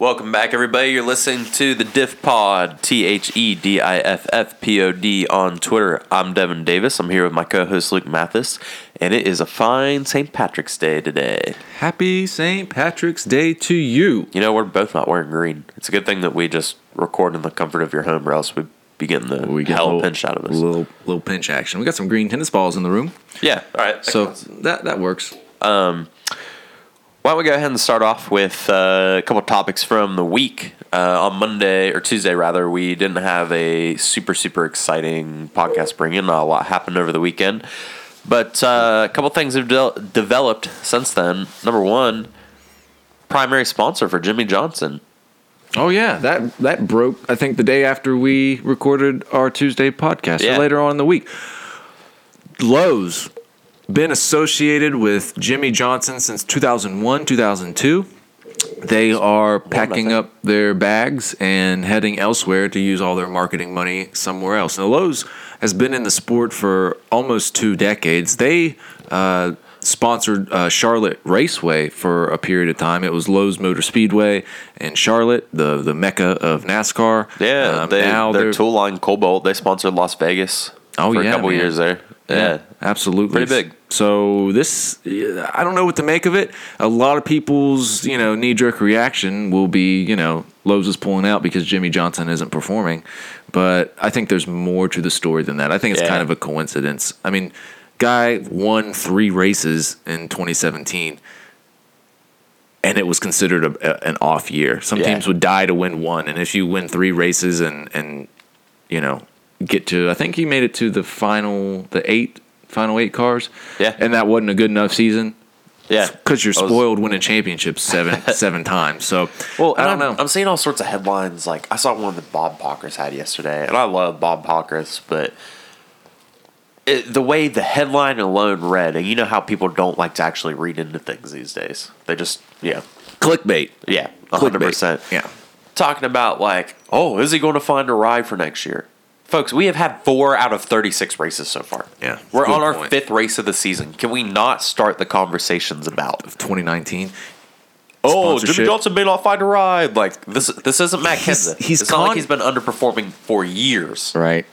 Welcome back, everybody. You're listening to the Diff Pod, THEDIFFPOD on Twitter. I'm Devin Davis. I'm here with my co-host Luke Mathis, and it is a fine St. Patrick's Day today. Happy St. Patrick's Day to you. You know, we're both not wearing green. It's a good thing that we just record in the comfort of your home, or else we'd be getting the hell pinched out of us. Little pinch action. We got some green tennis balls in the room. Yeah, all right. So that works. Why don't we go ahead and start off with a couple topics from the week. On Monday, or Tuesday rather, we didn't have a super, super exciting podcast bring-in. Not a lot happened over the weekend. But a couple things have developed since then. Number one, primary sponsor for Jimmie Johnson. Oh, yeah. That broke, I think, the day after we recorded our Tuesday podcast, or later on in the week. Lowe's. Been associated with Jimmie Johnson since 2001, 2002. They are packing up their bags and heading elsewhere to use all their marketing money somewhere else. Now, Lowe's has been in the sport for almost 2 decades. They sponsored Charlotte Raceway for a period of time. It was Lowe's Motor Speedway in Charlotte, the mecca of NASCAR. Yeah, now their tool line, Cobalt, they sponsored Las Vegas for a couple years there. Yeah, absolutely. Pretty big. So this, I don't know what to make of it. A lot of people's, knee-jerk reaction will be, Lowe's is pulling out because Jimmie Johnson isn't performing. But I think there's more to the story than that. I think it's kind of a coincidence. I mean, guy won 3 races in 2017, and it was considered an off year. Some teams would die to win 1, and if you win 3 races and get to, I think he made it to the final 8 cars. Yeah. And that wasn't a good enough season. Yeah. Because you're spoiled winning championships 7 times. So, I don't know. I'm seeing all sorts of headlines. Like, I saw one that Bob Pockrass had yesterday, and I love Bob Pockrass, but the way the headline alone read, and you know how people don't like to actually read into things these days. They just, clickbait. Yeah. 100%. Yeah. Talking about, like, is he going to find a ride for next year? Folks, we have had 4 out of 36 races so far. Yeah. We're on our 5th race of the season. Can we not start the conversations about 2019? Oh, Jimmie Johnson may not find a ride. Like, this isn't Matt Kenseth. It's not like he's been underperforming for years. Right.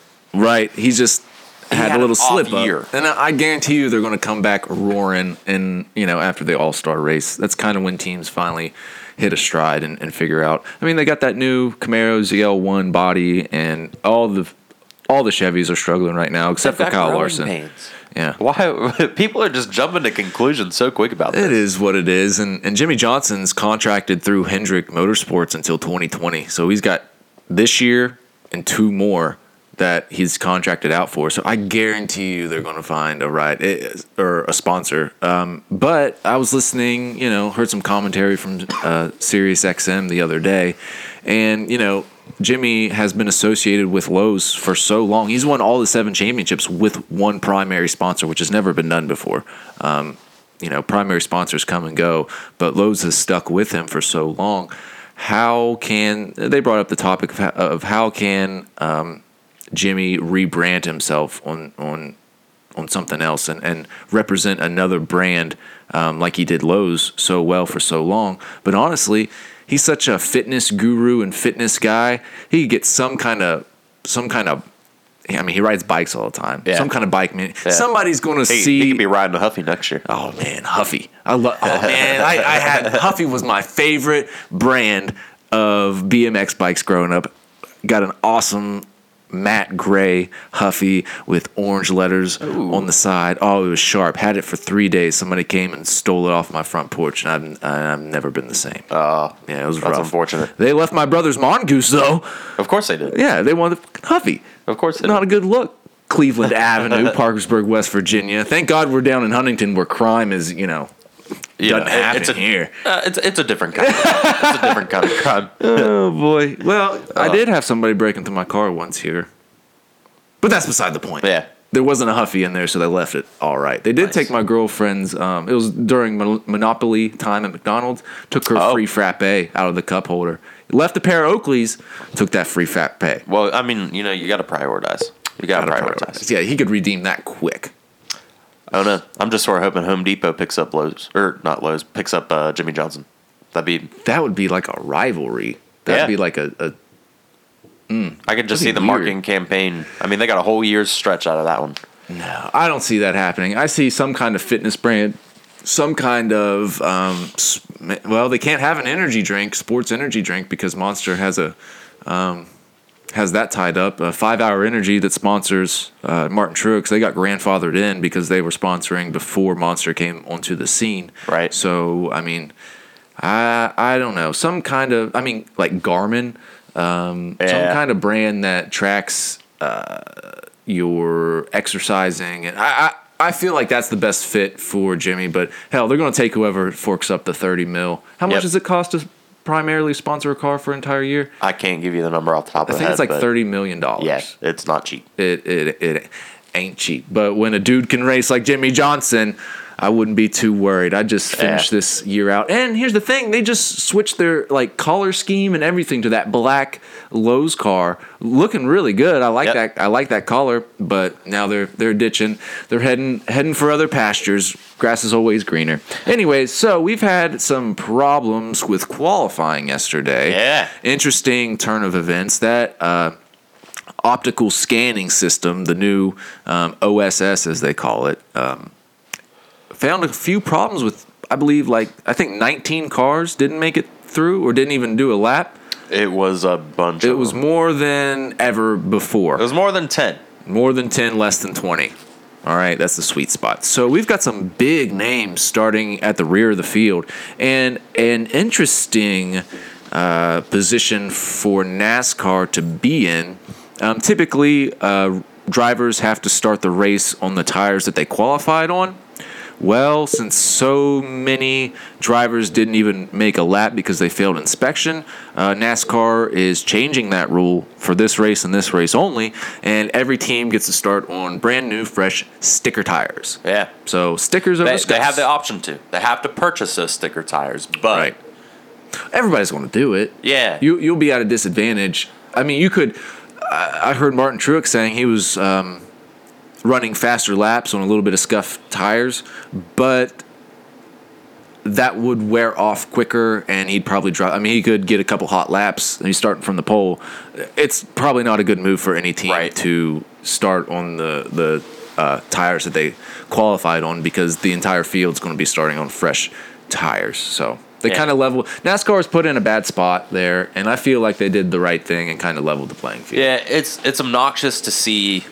He's just had a little slip up. And I guarantee you they're going to come back roaring in, after the All-Star race. That's kind of when teams finally hit a stride and figure out. I mean, they got that new Camaro ZL1 body, and all the Chevys are struggling right now, except for Kyle Larson. Pains. Yeah. Why people are just jumping to conclusions so quick about this? It is what it is, and Jimmie Johnson's contracted through Hendrick Motorsports until 2020, so he's got this year and 2 more that he's contracted out for. So I guarantee you they're going to find a ride or a sponsor. But I was listening, heard some commentary from Sirius XM the other day, and Jimmie has been associated with Lowe's for so long. He's won all the 7 championships with 1 primary sponsor, which has never been done before. Primary sponsors come and go, but Lowe's has stuck with him for so long. They brought up the topic of how can Jimmie rebrand himself on something else and represent another brand like he did Lowe's so well for so long. But honestly, he's such a fitness guru and fitness guy. He gets some kind of. I mean, he rides bikes all the time. Yeah. Some kind of bike man. Yeah. Somebody's going to see. He could be riding a Huffy next year. Oh man, Huffy! I had Huffy was my favorite brand of BMX bikes growing up. Got an awesome matte gray Huffy with orange letters on the side. Oh, it was sharp. Had it for 3 days. Somebody came and stole it off my front porch, and I've never been the same. It was rough. That's unfortunate. They left my brother's Mongoose, though. Of course they did. Yeah, they wanted the Huffy. Of course they did. Not a good look. Cleveland Avenue, Parkersburg, West Virginia. Thank God we're down in Huntington where crime is, doesn't happen here. It's a different kind. It's a different kind of crime. Oh boy. Well, I did have somebody break into my car once here, but that's beside the point. Yeah, there wasn't a Huffy in there, so they left it all right. They did take my girlfriend's. It was during Monopoly time at McDonald's. Took her free frappe out of the cup holder. Left a pair of Oakleys. Took that free frappe. Well, I mean, you got to prioritize. You got to prioritize. Yeah, he could redeem that quick. Oh no! I'm just sort of hoping Home Depot picks up Lowe's, or not Lowe's, picks up Jimmie Johnson. I mean, that would be like a rivalry. That'd be like a I could just see the marketing campaign. I mean, they got a whole year's stretch out of that one. No, I don't see that happening. I see some kind of fitness brand, some kind of well, they can't have an energy drink, sports energy drink, because Monster has a has that tied up. 5 Hour Energy that sponsors Martin Truex, they got grandfathered in because they were sponsoring before Monster came onto the scene. Right. So I mean, I don't know, some kind of, I mean, like Garmin. Some kind of brand that tracks your exercising, and I feel like that's the best fit for Jimmie. But hell, they're going to take whoever forks up the $30 million. How much does it cost to primarily sponsor a car for an entire year? I can't give you the number off the top of my head. I think it's like $30 million. Yes, yeah, it's not cheap. It ain't cheap. But when a dude can race like Jimmie Johnson, I wouldn't be too worried. I'd just finish this year out. And here's the thing. They just switched their like color scheme and everything to that black Lowe's car. Looking really good. I like that. I like that color. But now they're ditching. They're heading for other pastures. Grass is always greener. Anyways, so we've had some problems with qualifying yesterday. Yeah. Interesting turn of events that optical scanning system, the new OSS as they call it, found a few problems with, I believe, like, I think 19 cars didn't make it through or didn't even do a lap. It was a bunch. It was more than ever before. It was more than 10. More than 10, less than 20. All right, that's the sweet spot. So we've got some big names starting at the rear of the field. And an interesting position for NASCAR to be in. Typically, drivers have to start the race on the tires that they qualified on. Well, since so many drivers didn't even make a lap because they failed inspection, NASCAR is changing that rule for this race and this race only, and every team gets to start on brand new, fresh sticker tires. Yeah. So stickers are discussed. They have the option to. They have to purchase those sticker tires, but everybody's going to do it. Yeah. You'll be at a disadvantage. I mean, you could. I heard Martin Truex saying he was running faster laps on a little bit of scuffed tires, but that would wear off quicker, and he'd probably drop. I mean, he could get a couple hot laps, and he's starting from the pole. It's probably not a good move for any team to start on the tires that they qualified on, because the entire field's going to be starting on fresh tires. So they kind of level. NASCAR's put in a bad spot there, and I feel like they did the right thing and kind of leveled the playing field. Yeah, it's obnoxious to see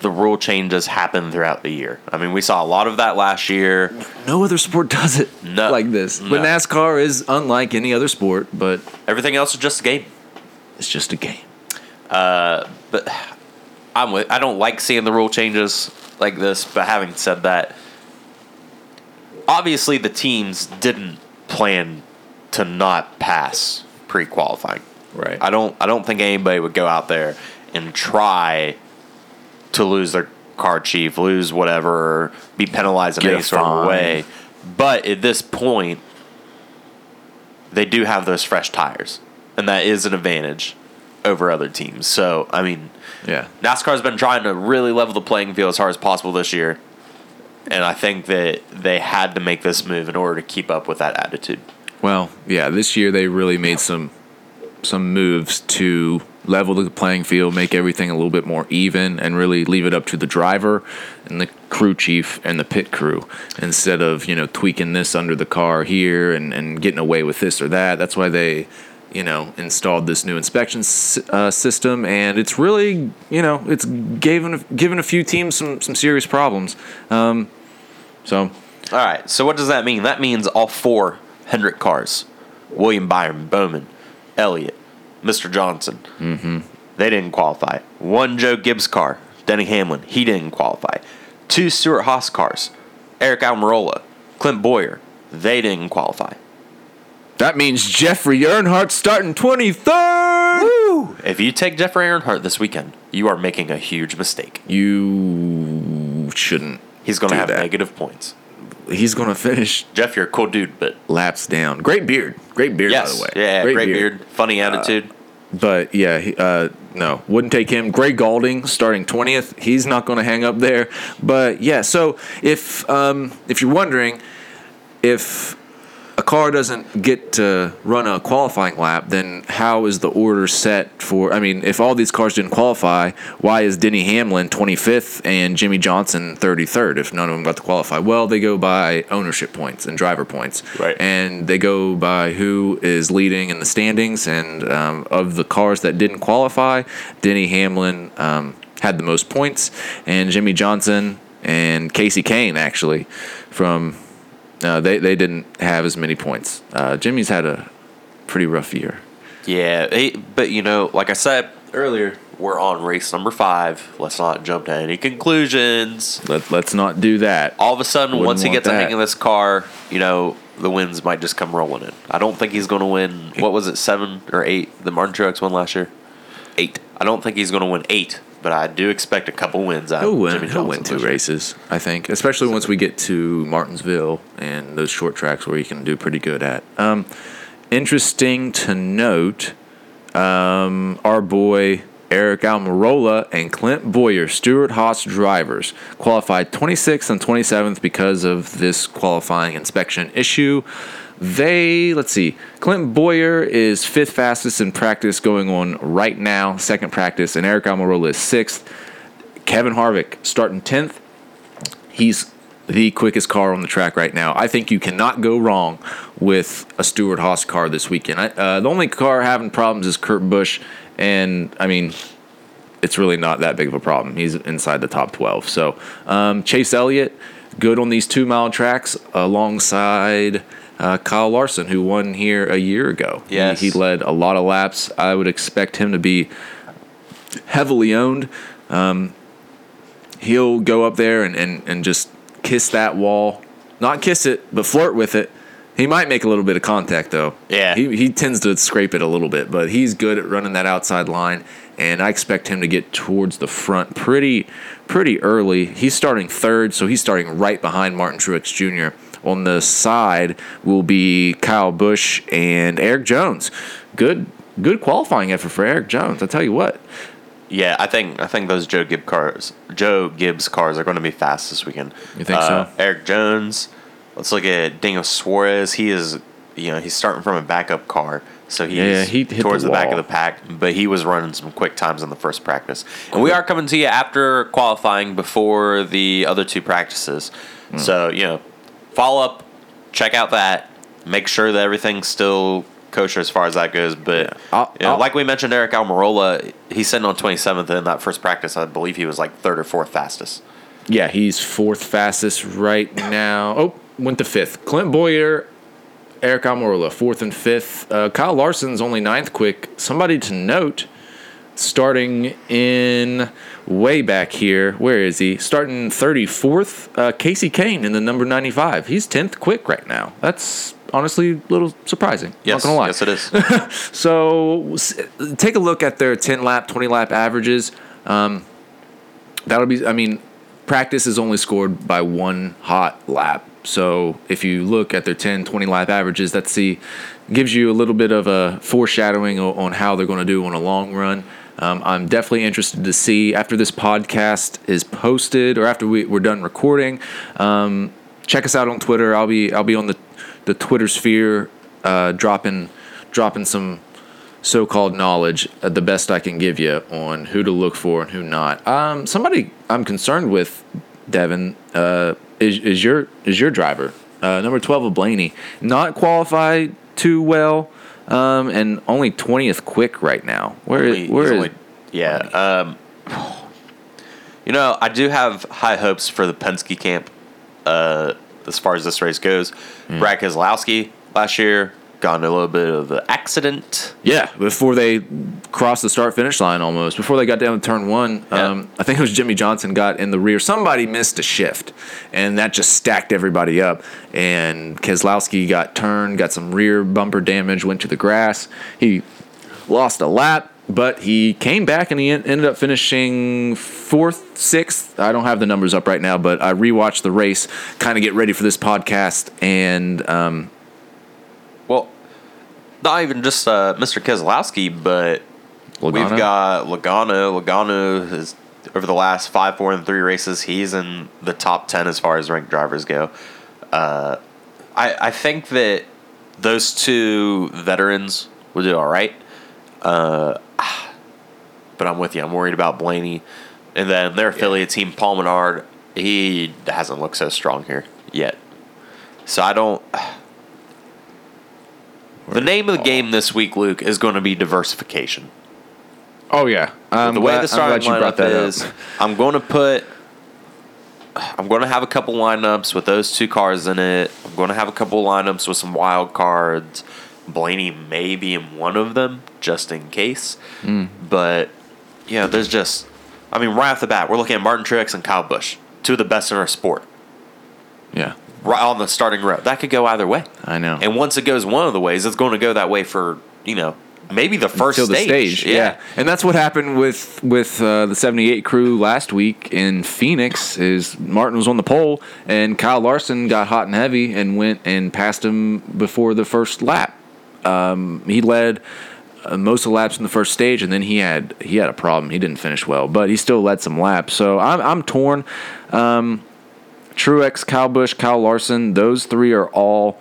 the rule changes happen throughout the year. I mean, we saw a lot of that last year. No other sport does it like this. No. But NASCAR is unlike any other sport, but everything else is just a game. It's just a game. But I don't like seeing the rule changes like this, but having said that, obviously the teams didn't plan to not pass pre-qualifying. Right. I don't think anybody would go out there and try to lose their car chief, lose whatever, be penalized in any sort of way. But at this point, they do have those fresh tires, and that is an advantage over other teams. So, I mean, NASCAR's been trying to really level the playing field as hard as possible this year, and I think that they had to make this move in order to keep up with that attitude. Well, yeah, this year they really made some moves to level the playing field, make everything a little bit more even, and really leave it up to the driver and the crew chief and the pit crew instead of, tweaking this under the car here and getting away with this or that. That's why they, installed this new inspection system, and it's really, it's given a few teams some serious problems. So. All right, so what does that mean? That means all four Hendrick cars, William Byron, Bowman, Elliott, Mr. Johnson, they didn't qualify. One Joe Gibbs car, Denny Hamlin, he didn't qualify. Two Stewart-Haas cars, Aric Almirola, Clint Bowyer, they didn't qualify. That means Jeffrey Earnhardt starting 23rd! Woo! If you take Jeffrey Earnhardt this weekend, you are making a huge mistake. You shouldn't. He's going to have negative points. He's going to finish. Jeff, you're a cool dude, but laps down. Great beard. Great beard, by the way. Yeah, great beard. Funny attitude. But, yeah, no, wouldn't take him. Greg Galding starting 20th. He's not going to hang up there. But, yeah, so if you're wondering if a car doesn't get to run a qualifying lap, then how is the order set for... I mean, if all these cars didn't qualify, why is Denny Hamlin 25th and Jimmie Johnson 33rd if none of them got to qualify? Well, they go by ownership points and driver points. Right. And they go by who is leading in the standings. And of the cars that didn't qualify, Denny Hamlin had the most points. And Jimmie Johnson and Kasey Kahne, actually, from... No, they didn't have as many points. Jimmy's had a pretty rough year. Yeah, but, you know, like I said earlier, we're on race number 5. Let's not jump to any conclusions. Let's not do that. All of a sudden, once he gets a hang of this car, you know, the wins might just come rolling in. I don't think he's going to win, what was it, 7 or 8 that Martin Truex won last year? 8. I don't think he's going to win 8. But I do expect a couple wins out of Jimmie Johnson. He'll win 2 races, I think, especially once we get to Martinsville and those short tracks where he can do pretty good at. Interesting to note, our boy Aric Almirola and Clint Bowyer, Stewart-Haas drivers, qualified 26th and 27th because of this qualifying inspection issue. Clint Bowyer is 5th fastest in practice going on right now, 2nd practice, and Aric Almirola is 6th. Kevin Harvick starting 10th. He's the quickest car on the track right now. I think you cannot go wrong with a Stewart-Haas car this weekend. The only car having problems is Kurt Busch, and, I mean, it's really not that big of a problem. He's inside the top 12. So, Chase Elliott, good on these 2-mile tracks alongside... Kyle Larson, who won here a year ago. Yes. He led a lot of laps. I would expect him to be heavily owned. He'll go up there and just kiss that wall. Not kiss it, but flirt with it. He might make a little bit of contact, though. Yeah. He tends to scrape it a little bit, but he's good at running that outside line, and I expect him to get towards the front pretty early. He's starting 3rd, so he's starting right behind Martin Truex Jr. On the side will be Kyle Busch and Eric Jones. Good qualifying effort for Eric Jones, I'll tell you what. Yeah, I think those Joe Gibbs cars are going to be fast this weekend. You think so? Eric Jones. Let's look at Daniel Suarez. He is, you know, he's starting from a backup car, so he's he towards the back of the pack. But he was running some quick times in the first practice. And we are coming to you after qualifying before the other 2 practices. Mm. So, you know, follow up, check out that, make sure that everything's still kosher as far as that goes. But like we mentioned, Aric Almirola, he's sitting on 27th in that first practice. I believe he was like 3rd or 4th fastest. Yeah, he's 4th fastest right now. Oh, went to 5th. Clint Bowyer, Aric Almirola, 4th and 5th. Kyle Larson's only 9th quick. Somebody to note, starting in way back here. Where is he? Starting 34th, Kasey Kahne in the number 95. He's 10th quick right now. That's honestly a little surprising. Yes, not going to lie. Yes, it is. So take a look at their 10-lap, 20-lap averages. That'll be, I mean, practice is only scored by 1 hot lap. So if you look at their 10, 20-lap averages, that's gives you a little bit of a foreshadowing on how they're going to do on a long run. I'm definitely interested to see after this podcast is posted or after we're done recording. Check us out on Twitter. I'll be on the Twitter sphere, dropping some so-called knowledge, the best I can give you on who to look for and who not. Somebody I'm concerned with, Devin, is your driver, number 12 of Blaney, not qualified too well. And only 20th quick right now. Where is? Yeah. You know, I do have high hopes for the Penske camp as far as this race goes. Brad Keselowski last year got into a little bit of an accident. Yeah, before they crossed the start-finish line almost. Before they got down to turn 1, I think it was Jimmie Johnson got in the rear. Somebody missed a shift, and that just stacked everybody up. And Keselowski got turned, got some rear bumper damage, went to the grass. He lost a lap, but he came back and he ended up finishing 4th, 6th. I don't have the numbers up right now, but I rewatched the race, kind of get ready for this podcast, and... not even just Mr. Keselowski, but Logano. We've got Logano. Logano is, over the last 5, 4, and 3 races, he's in the top 10 as far as ranked drivers go. I think that those two veterans will do all right. But I'm with you. I'm worried about Blaney. And then their affiliate team, Paul Menard, he hasn't looked so strong here yet. So I don't... The name of the game this week, Luke, is going to be diversification. Oh, yeah. The way the starting lineup is, I'm going to have a couple lineups with those two cars in it. I'm going to have a couple lineups with some wild cards. Blaney may be in one of them, just in case. But, yeah, there's just... I mean, right off the bat, we're looking at Martin Truex and Kyle Busch, two of the best in our sport. Yeah. Right on the starting row. That could go either way. I know. And once it goes one of the ways, it's going to go that way for, you know, maybe the first until stage. Yeah. And that's what happened with the 78 crew last week in Phoenix is Martin was on the pole, and Kyle Larson got hot and heavy and went and passed him before the first lap. He led... most of the laps in the first stage, and then he had a problem. He didn't finish well, but he still led some laps. So I'm torn. Truex, Kyle Busch, Kyle Larson, those three are all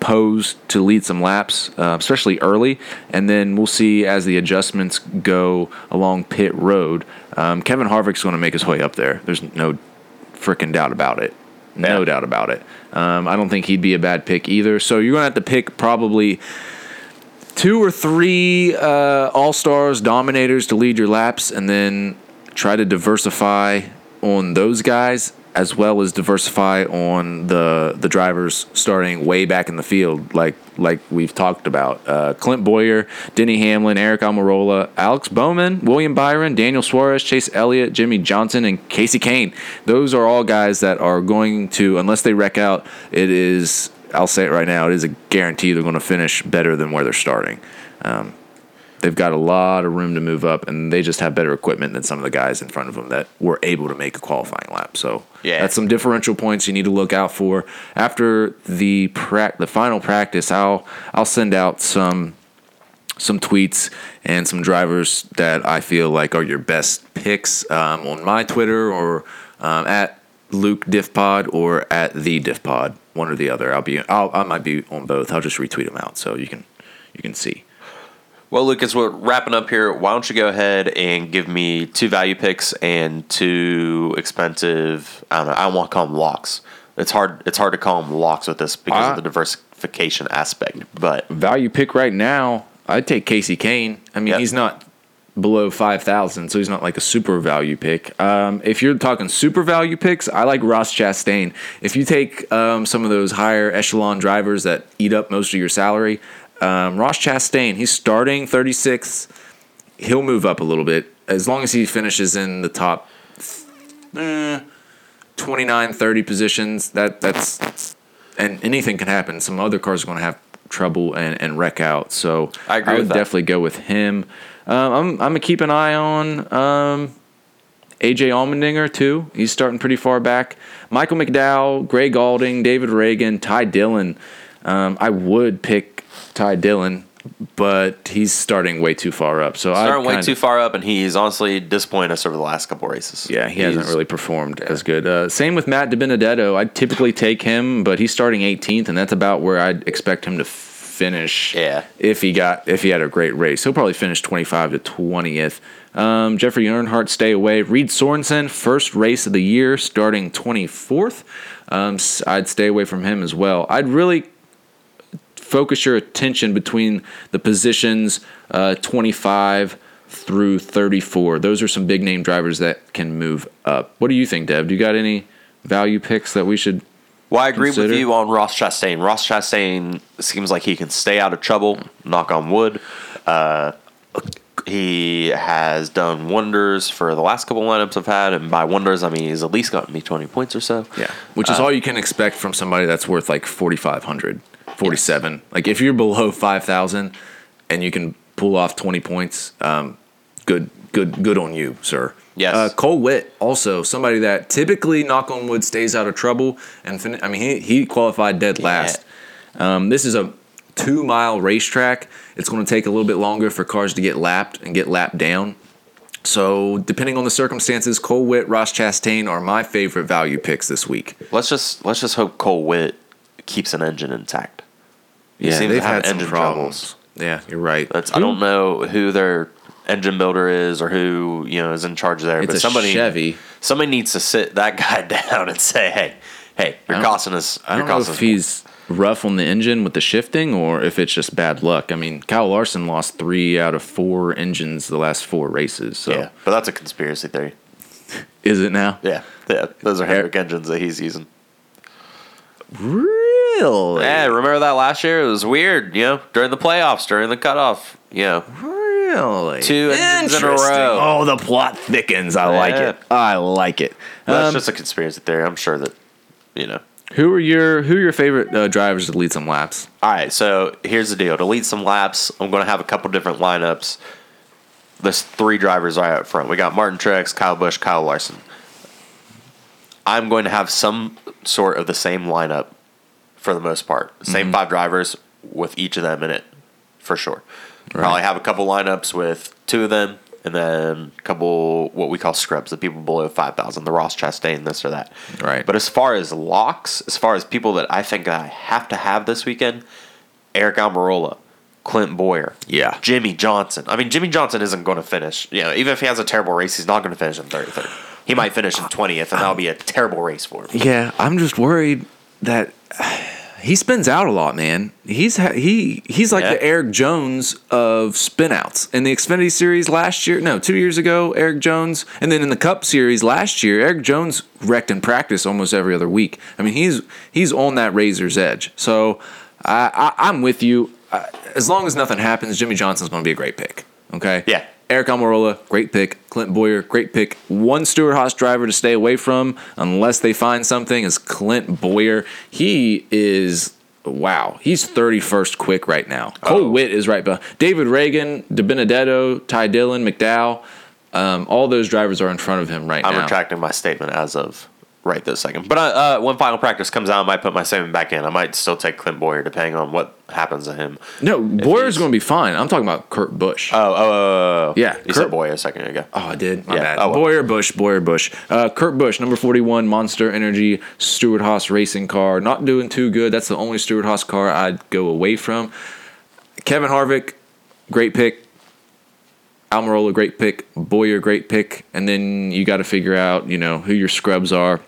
posed to lead some laps, especially early. And then we'll see as the adjustments go along pit road. Kevin Harvick's going to make his way up there. There's no freaking doubt about it. No doubt about it. I don't think he'd be a bad pick either. So you're going to have to pick probably... 2 or 3 all-stars, dominators to lead your laps, and then try to diversify on those guys as well as diversify on the drivers starting way back in the field, like we've talked about. Clint Bowyer, Denny Hamlin, Aric Almirola, Alex Bowman, William Byron, Daniel Suarez, Chase Elliott, Jimmie Johnson, and Kasey Kahne. Those are all guys that are going to, unless they wreck out, I'll say it right now, it is a guarantee they're going to finish better than where they're starting. They've got a lot of room to move up, and they just have better equipment than some of the guys in front of them that were able to make a qualifying lap. So that's some differential points you need to look out for. After the final practice, I'll send out some tweets and some drivers that I feel like are your best picks on my Twitter or at Luke Diffpod or at the Diffpod. One or the other. I might be on both. I'll just retweet them out so you can see. Well, Lucas, we're wrapping up here. Why don't you go ahead and give me 2 value picks and 2 expensive? I don't know. I don't want to call them locks. It's hard to call them locks with this because of the diversification aspect. But value pick right now, I'd take Kasey Kahne. I mean, he's not below 5,000, so he's not like a super value pick. If you're talking super value picks, I like Ross Chastain. If you take some of those higher echelon drivers that eat up most of your salary, Ross Chastain, he's starting 36th. He'll move up a little bit as long as he finishes in the top 29, 30 positions. That's and anything can happen. Some other cars are going to have trouble and wreck out. So I would definitely go with him. I'm going to keep an eye on A.J. Allmendinger, too. He's starting pretty far back. Michael McDowell, Greg Galding, David Ragan, Ty Dillon. I would pick Ty Dillon, but he's starting way too far up. And he's honestly disappointed us over the last couple races. Yeah, he hasn't really performed as good. Same with Matt DiBenedetto. I'd typically take him, but he's starting 18th, and that's about where I'd expect him to finish. Yeah. If he had a great race, he'll probably finish 25 to 20th. Jeffrey Earnhardt, stay away. Reed Sorensen, first race of the year, starting 24th. I'd stay away from him as well. I'd really focus your attention between the positions 25 through 34. Those are some big name drivers that can move up. What do you think, Dev? Do you got any value picks that we should? Well, I agree with you on Ross Chastain. Ross Chastain seems like he can stay out of trouble, knock on wood. He has done wonders for the last couple lineups I've had, and by wonders, I mean he's at least gotten me 20 points or so. Yeah, which is all you can expect from somebody that's worth like 4,500, 47. Yes. Like if you're below 5,000 and you can pull off 20 points, good on you, sir. Yes. Cole Whitt, also somebody that typically, knock on wood, stays out of trouble. And he qualified dead last. Yeah. This is a 2-mile racetrack. It's going to take a little bit longer for cars to get lapped and get lapped down. So depending on the circumstances, Cole Whitt, Ross Chastain are my favorite value picks this week. Let's just hope Cole Whitt keeps an engine intact. Yeah, they've had some problems. Yeah, you're right. I don't know who their engine builder is or who is in charge there. It's somebody needs to sit that guy down and say, hey, you're costing us. I don't know if he's rough on the engine with the shifting or if it's just bad luck. I mean, Kyle Larson lost 3 out of 4 engines the last 4 races. So. Yeah, but that's a conspiracy theory. Is it now? Yeah, those are Harvick engines that he's using. Really? Yeah, remember that last year? It was weird, during the playoffs, during the cutoff, Really? 2 engines in a row. Oh, the plot thickens. I like it. That's just a conspiracy theory. I'm sure that, Who are your favorite drivers to lead some laps? All right, so here's the deal. To lead some laps, I'm going to have a couple different lineups. There's 3 drivers right up front. We got Martin Truex, Kyle Busch, Kyle Larson. I'm going to have some sort of the same lineup for the most part. Same 5 drivers with each of them in it, for sure. Right. Probably have a couple lineups with 2 of them and then a couple what we call scrubs, the people below 5,000, the Ross Chastain, this or that. Right. But as far as locks, as far as people that I think I have to have this weekend, Aric Almirola, Clint Bowyer, Jimmie Johnson. I mean, Jimmie Johnson isn't going to finish. Even if he has a terrible race, he's not going to finish in 33rd. He might finish in 20th, and that'll be a terrible race for him. Yeah, I'm just worried that he spins out a lot, man. He's like the Eric Jones of spinouts. In the Xfinity Series 2 years ago, Eric Jones, and then in the Cup Series last year, Eric Jones wrecked in practice almost every other week. I mean, he's on that razor's edge. So I'm with you. As long as nothing happens, Jimmie Johnson's going to be a great pick. Okay? Yeah. Aric Almirola, great pick. Clint Bowyer, great pick. One Stewart-Haas driver to stay away from, unless they find something, is Clint Bowyer. He is, he's 31st quick right now. Cole Whitt is right behind. David Ragan, DiBenedetto, Ty Dillon, McDowell, all those drivers are in front of him right now. I'm retracting my statement as of right this second. But when final practice comes out, I might put my statement back in. I might still take Clint Bowyer, depending on what happens to him. No, Boyer's going to be fine. I'm talking about Kurt Busch. Oh. Yeah. You said Bowyer a second ago. Oh, I did? My bad. Oh, Bowyer, Busch. Kurt Busch, number 41, Monster Energy, Stewart-Haas racing car. Not doing too good. That's the only Stewart-Haas car I'd go away from. Kevin Harvick, great pick. Almirola, great pick. Bowyer, great pick. And then you got to figure out, who your scrubs are.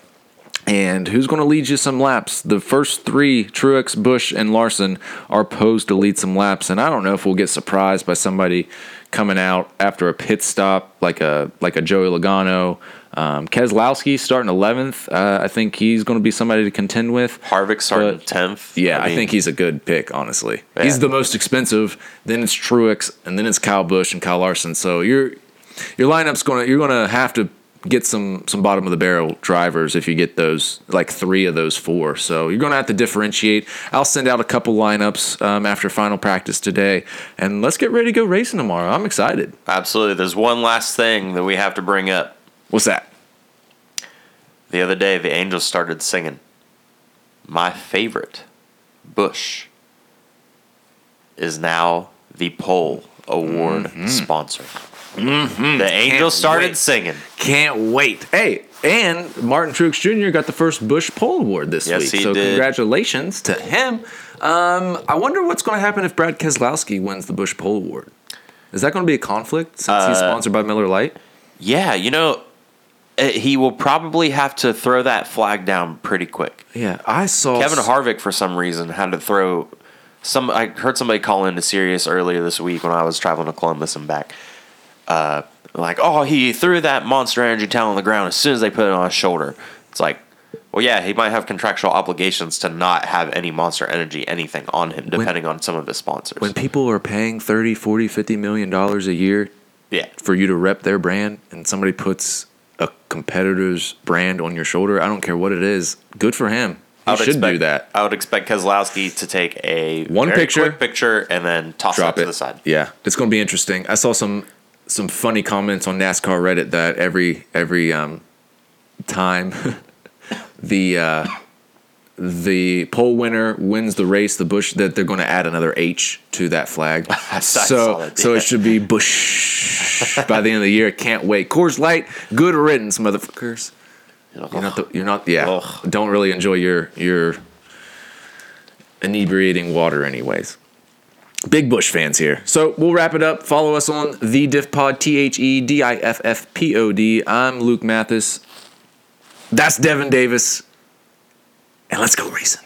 And who's going to lead you some laps? The first 3, Truex, Busch, and Larson, are posed to lead some laps. And I don't know if we'll get surprised by somebody coming out after a pit stop like a Joey Logano. Keselowski starting 11th. I think he's going to be somebody to contend with. Harvick starting 10th. Yeah, I think he's a good pick, honestly. Yeah. He's the most expensive. Then it's Truex, and then it's Kyle Busch and Kyle Larson. So your lineup's you're going to have to get some bottom of the barrel drivers if you get those 3 of those 4. So you're going to have to differentiate. I'll send out a couple lineups after final practice today, and let's get ready to go racing tomorrow. I'm excited. Absolutely. There's one last thing that we have to bring up. What's that? The other day, the Angels started singing "My Favorite Busch" is now the Pole Award sponsor. Mm-hmm. The Angels started singing. Can't wait. Hey, and Martin Truex Jr. got the first Busch Pole Award this week. He did. Congratulations to him. I wonder what's going to happen if Brad Keselowski wins the Busch Pole Award. Is that going to be a conflict since he's sponsored by Miller Lite? Yeah, he will probably have to throw that flag down pretty quick. Yeah, I saw Kevin Harvick for some reason had to throw some. I heard somebody call into Sirius earlier this week when I was traveling to Columbus and back. He threw that Monster Energy towel on the ground as soon as they put it on his shoulder. It's like, well, yeah, he might have contractual obligations to not have any Monster Energy anything on him, depending on some of his sponsors. When people are paying $30, $40, $50 million a year for you to rep their brand, and somebody puts a competitor's brand on your shoulder, I don't care what it is, good for him. I should do that. I would expect Keselowski to take a quick picture and then toss it to the side. Yeah, it's going to be interesting. I saw some funny comments on NASCAR Reddit that every time the pole winner wins the race, the Busch, that they're going to add another H to that flag. So it should be Busch by the end of the year. Can't wait. Coors Light, good riddance, motherfuckers. You're not. Don't really enjoy your inebriating water anyways. Big Busch fans here. So we'll wrap it up. Follow us on The Diff Pod, TheDiffPod. I'm Luke Mathis. That's Devin Davis. And let's go racing.